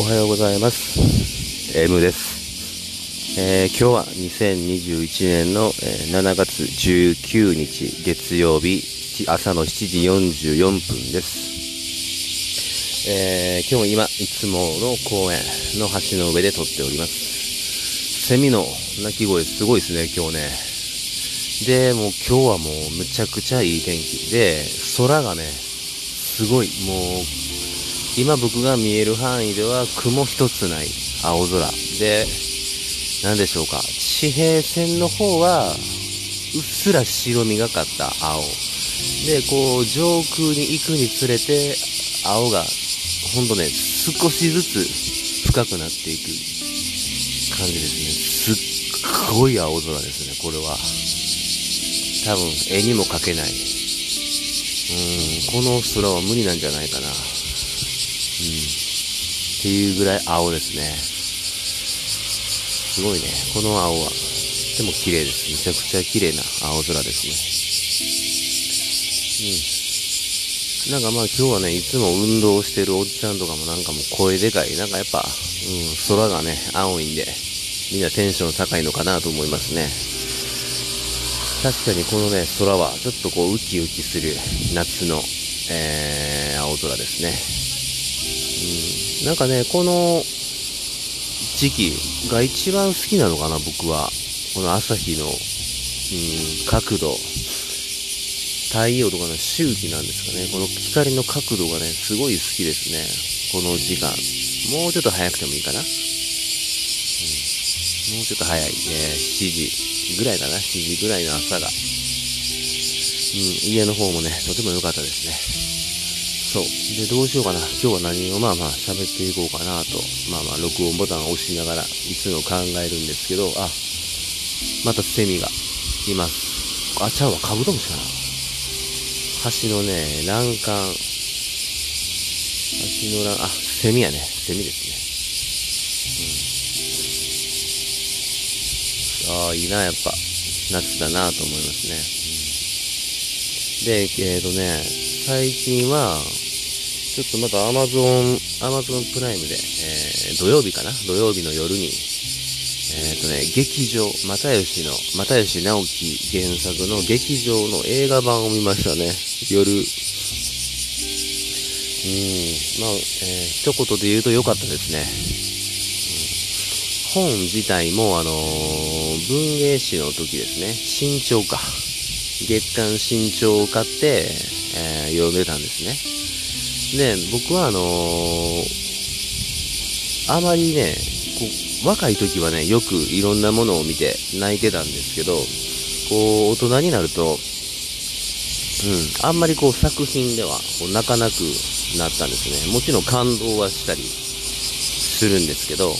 おはようございます。 M です。今日は2021年の7月19日月曜日朝の7時44分です。今日もいつもの公園の橋の上で撮っております。セミの鳴き声すごいですね今日ね。でもう今日はもうむちゃくちゃいい天気で、空がねすごい、もう今僕が見える範囲では雲一つない青空で、何でしょうか、地平線の方はうっすら白みがかった青で、こう上空に行くにつれて青がほんとね少しずつ深くなっていく感じですね。すっごい青空ですね。これは多分絵にも描けない、この空は無理なんじゃないかなっていうぐらい青ですね。すごいねこの青は。でも綺麗です。めちゃくちゃ綺麗な青空ですね。なんかまあ今日はね、いつも運動してるおじちゃんとかもなんかもう声でかい、なんかやっぱ、空がね青いんでみんなテンション高いのかなと思いますね。確かにこのね空はちょっとこうウキウキする夏の、青空ですね。なんかねこの時期が一番好きなのかな僕は。この朝日の、角度、太陽とかの周期なんですかね、この光の角度がねすごい好きですね。この時間もうちょっと早くてもいいかな、もうちょっと早い、7時ぐらいかな、7時ぐらいの朝が、家の方もねとても良かったですね。そうでどうしようかな今日は何を喋っていこうかなと、録音ボタンを押しながらいつも考えるんですけど、あ、またセミがいます。あ、ちゃうわ、カブトムシかな。橋のね欄干、橋の欄、あ、セミやね、セミですね、ああいいな、やっぱ夏だなと思いますね。で最近はちょっとまたアマゾンプライムで、土曜日の夜に劇場、又吉直樹原作の劇場の映画版を見ましたね。夜、一言で言うと良かったですね。本自体も文芸誌の時ですね、新潮か、月刊新潮を買って読んでたんですね。で僕はあまりねこう若い時はねよくいろんなものを見て泣いてたんですけど、こう大人になると、あんまりこう作品ではこう泣かなくなったんですね。もちろん感動はしたりするんですけど、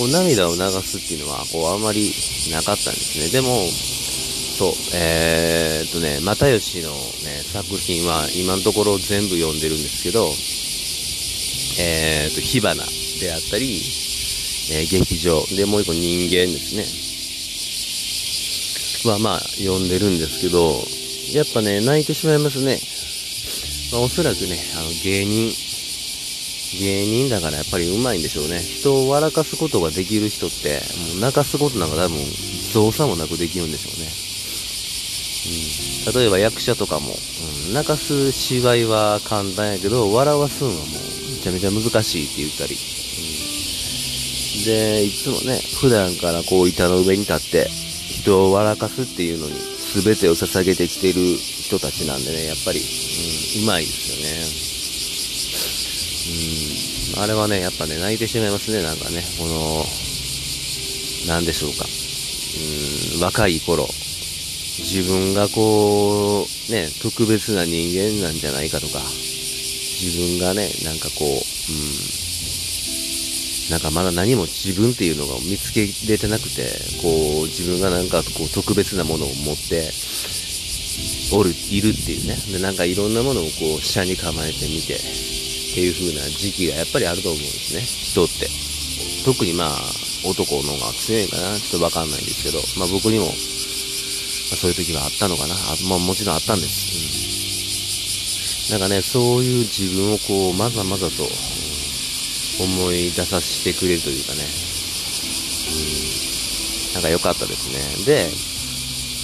こう涙を流すっていうのはこうあんまりなかったんですね。でも又吉の、作品は今のところ全部読んでるんですけど、火花であったり、劇場でもう一個人間ですねは、読んでるんですけど、やっぱね泣いてしまいますね。おそらくね芸人だからやっぱりうまいんでしょうね。人を笑かすことができる人ってもう泣かすことなんか多分造作もなくできるんでしょうね。例えば役者とかも、泣かす芝居は簡単やけど笑わすんはもうめちゃめちゃ難しいって言ったり、でいつもね普段からこう板の上に立って人を笑かすっていうのに全てを捧げてきてる人たちなんでね、やっぱりうまいですよね。あれはねやっぱね泣いてしまいますね。なんかねこのなんでしょうか、若い頃自分がこうね特別な人間なんじゃないかとか、自分がねなんかこう、なんかまだ何も自分っていうのが見つけれてなくて、こう自分がなんかこう特別なものを持っているっていうね。でなんかいろんなものをこう下に構えてみてっていう風な時期がやっぱりあると思うんですね、人って。特に男の方が強いかな、ちょっとわかんないんですけど、僕にもそういう時があったのかな。もちろんあったんです、なんかねそういう自分をこうまざまざと思い出させてくれるというかね、なんか良かったですね。で、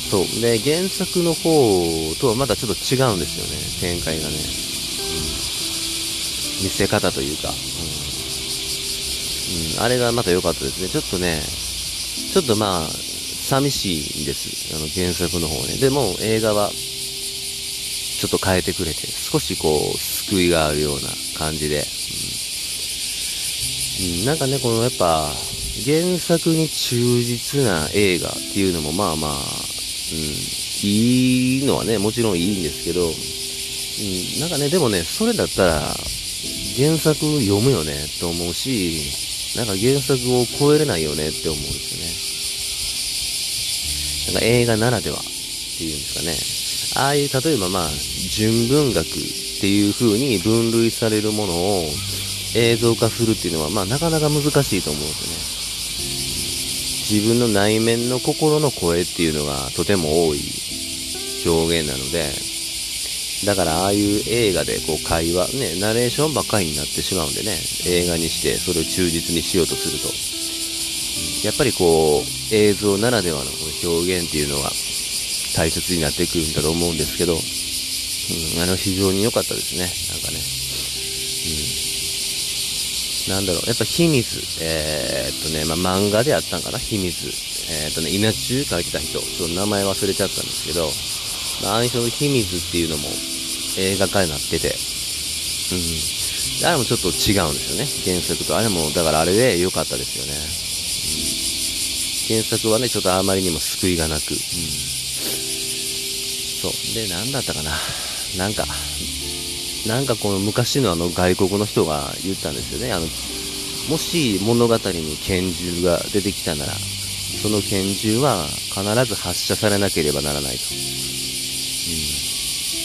そう。で、原作の方とはまたちょっと違うんですよね、展開がね。見せ方というか。あれがまた良かったですね。ちょっとまあ、寂しいです。原作の方ね。でも、映画は、ちょっと変えてくれて、少しこう、救いがあるような感じで。なんかね、このやっぱ、原作に忠実な映画っていうのもまあまあ、いいのはね、もちろんいいんですけど、なんかね、でもね、それだったら、原作読むよねと思うし、なんか原作を超えれないよねって思うんですよね。なんか映画ならではっていうんですかね。ああいう、例えばまあ、純文学っていう風に分類されるものを映像化するっていうのは、まあなかなか難しいと思うんですよね。自分の内面の心の声っていうのがとても多い表現なので、だからああいう映画でこう会話、ね、ナレーションばっかりになってしまうんでね、映画にしてそれを忠実にしようとすると、やっぱりこう映像ならではの表現っていうのが大切になってくるんだと思うんですけど、あれは非常に良かったですね。なんかね、なんだろう、やっぱ秘密、まあ、漫画であったんかな、秘密、稲中書いてた人、ちょっと名前忘れちゃったんですけど、あの人の秘密っていうのも映画化になってて、あれもちょっと違うんですよね、原作と。あれもだからあれで良かったですよね、原作はねちょっとあまりにも救いがなく、そうで、なんだったかな、なんかこの昔のあの外国の人が言ったんですよね。もし物語に拳銃が出てきたなら、その拳銃は必ず発射されなければならないと。も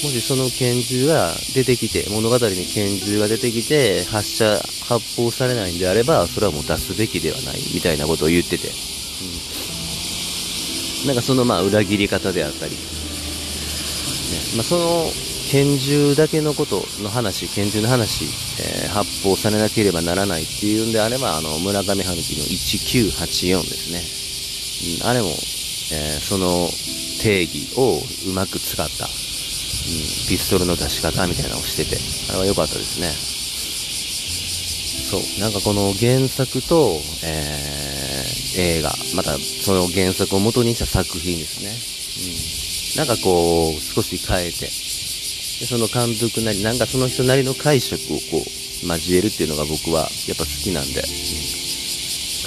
しその拳銃が出てきて、物語に拳銃が出てきて発砲されないんであれば、それはもう出すべきではないみたいなことを言ってて、なんかそのまあ裏切り方であったり、ね、まあ、その拳銃だけのことの話、拳銃の話、発砲されなければならないっていうんであれば、村上春樹の1984ですね、あれも、その定義をうまく使った、ピストルの出し方みたいなのをしてて、あれは良かったですね。そう、なんかこの原作と、映画、またその原作を元にした作品ですね、なんかこう少し変えて、でその監督なり、なんかその人なりの解釈をこう交えるっていうのが僕はやっぱ好きなんで、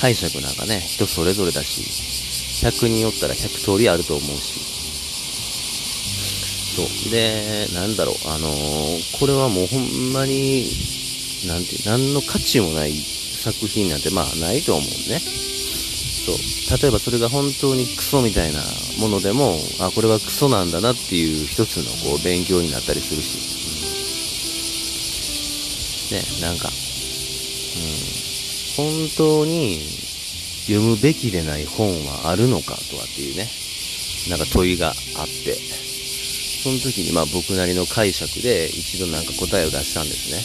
解釈なんかね人それぞれだし、100人おったら100通りあると思うし、そうで、なんだろう、これはもうほんまになんて何の価値もない作品なんてまあないと思うね。そう、例えばそれが本当にクソみたいなものでも、あ、これはクソなんだなっていう一つのこう勉強になったりするし、ね、なんか、本当に読むべきでない本はあるのかとかっていうね、なんか問いがあって、その時にまあ僕なりの解釈で一度なんか答えを出したんですね。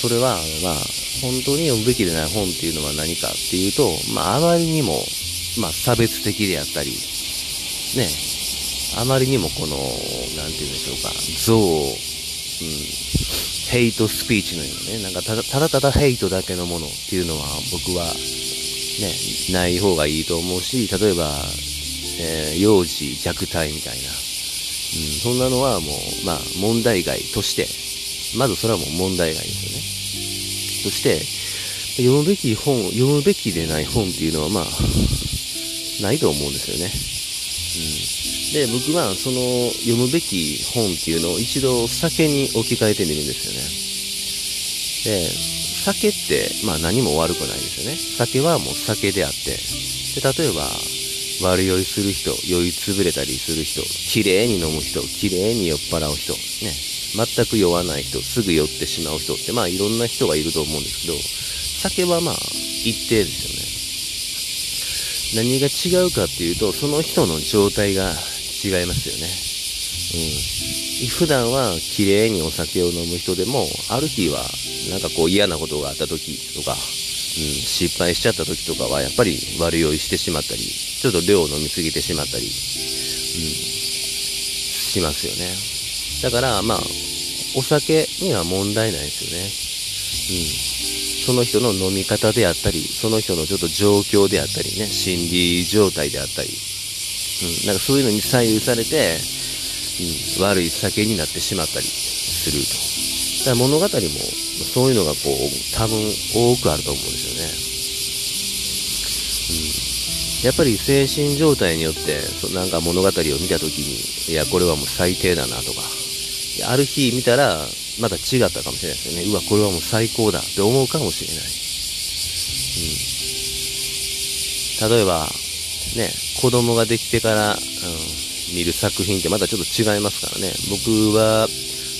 それは、まあ、本当に読むべきでない本っていうのは何かっていうと、まあ、あまりにも、まあ、差別的であったり、ね、あまりにもこの、なんていうんでしょうか、ヘイトスピーチのようなね、なんかただヘイトだけのものっていうのは僕は、ね、ない方がいいと思うし、例えば、幼児虐待みたいな、そんなのはもう、まあ、問題外として、まずそれはもう問題外ですよね。そして読むべきでない本っていうのはまあないと思うんですよね、で僕はその読むべき本っていうのを一度酒に置き換えてみるんですよね。で、酒ってまあ何も悪くないですよね。酒はもう酒であって、で例えば悪酔いする人、酔いつぶれたりする人、きれいに飲む人、きれいに酔っ払う人ね、全く酔わない人、すぐ酔ってしまう人って、まあいろんな人がいると思うんですけど、酒はまあ一定ですよね。何が違うかっていうと、その人の状態が違いますよね。普段は綺麗にお酒を飲む人でも、ある日はなんかこう嫌なことがあった時とか、失敗しちゃった時とかはやっぱり悪酔いしてしまったり、ちょっと量を飲みすぎてしまったり、しますよね。だからまあお酒には問題ないですよね。その人の飲み方であったり、その人のちょっと状況であったりね、心理状態であったり、なんかそういうのに左右されて、悪い酒になってしまったりすると。だから物語もそういうのがこう多分多くあると思うんですよね。やっぱり精神状態によってなんか物語を見たときに、いやこれはもう最低だなとか、ある日見たらまた違ったかもしれないですよね。うわこれはもう最高だって思うかもしれない。例えばね、子供ができてから、見る作品ってまたちょっと違いますからね。僕は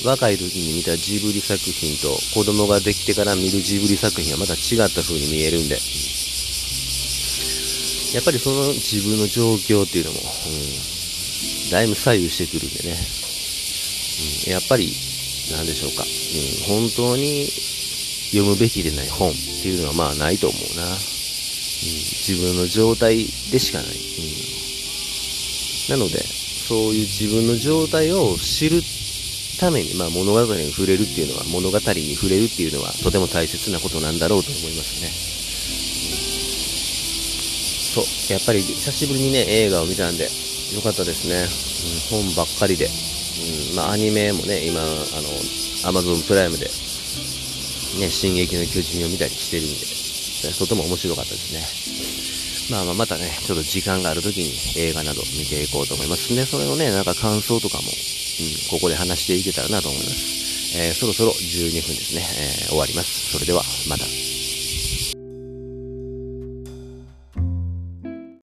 若い時に見たジブリ作品と子供ができてから見るジブリ作品はまた違った風に見えるんで、やっぱりその自分の状況っていうのも、だいぶ左右してくるんでね、やっぱりなんでしょうか、本当に読むべきでない本っていうのはまあないと思うな、自分の状態でしかない、なのでそういう自分の状態を知るために、物語に触れるっていうのはとても大切なことなんだろうと思いますね。そう、やっぱり久しぶりにね映画を見たんでよかったですね、本ばっかりで、アニメもね今Amazon プライムで、進撃の巨人を見たりしてるんでとても面白かったですね。またね、ちょっと時間があるときに映画など見ていこうと思いますね。それをね、なんか感想とかも、ここで話していけたらなと思います。そろそろ12分ですね、終わります。それでは、また。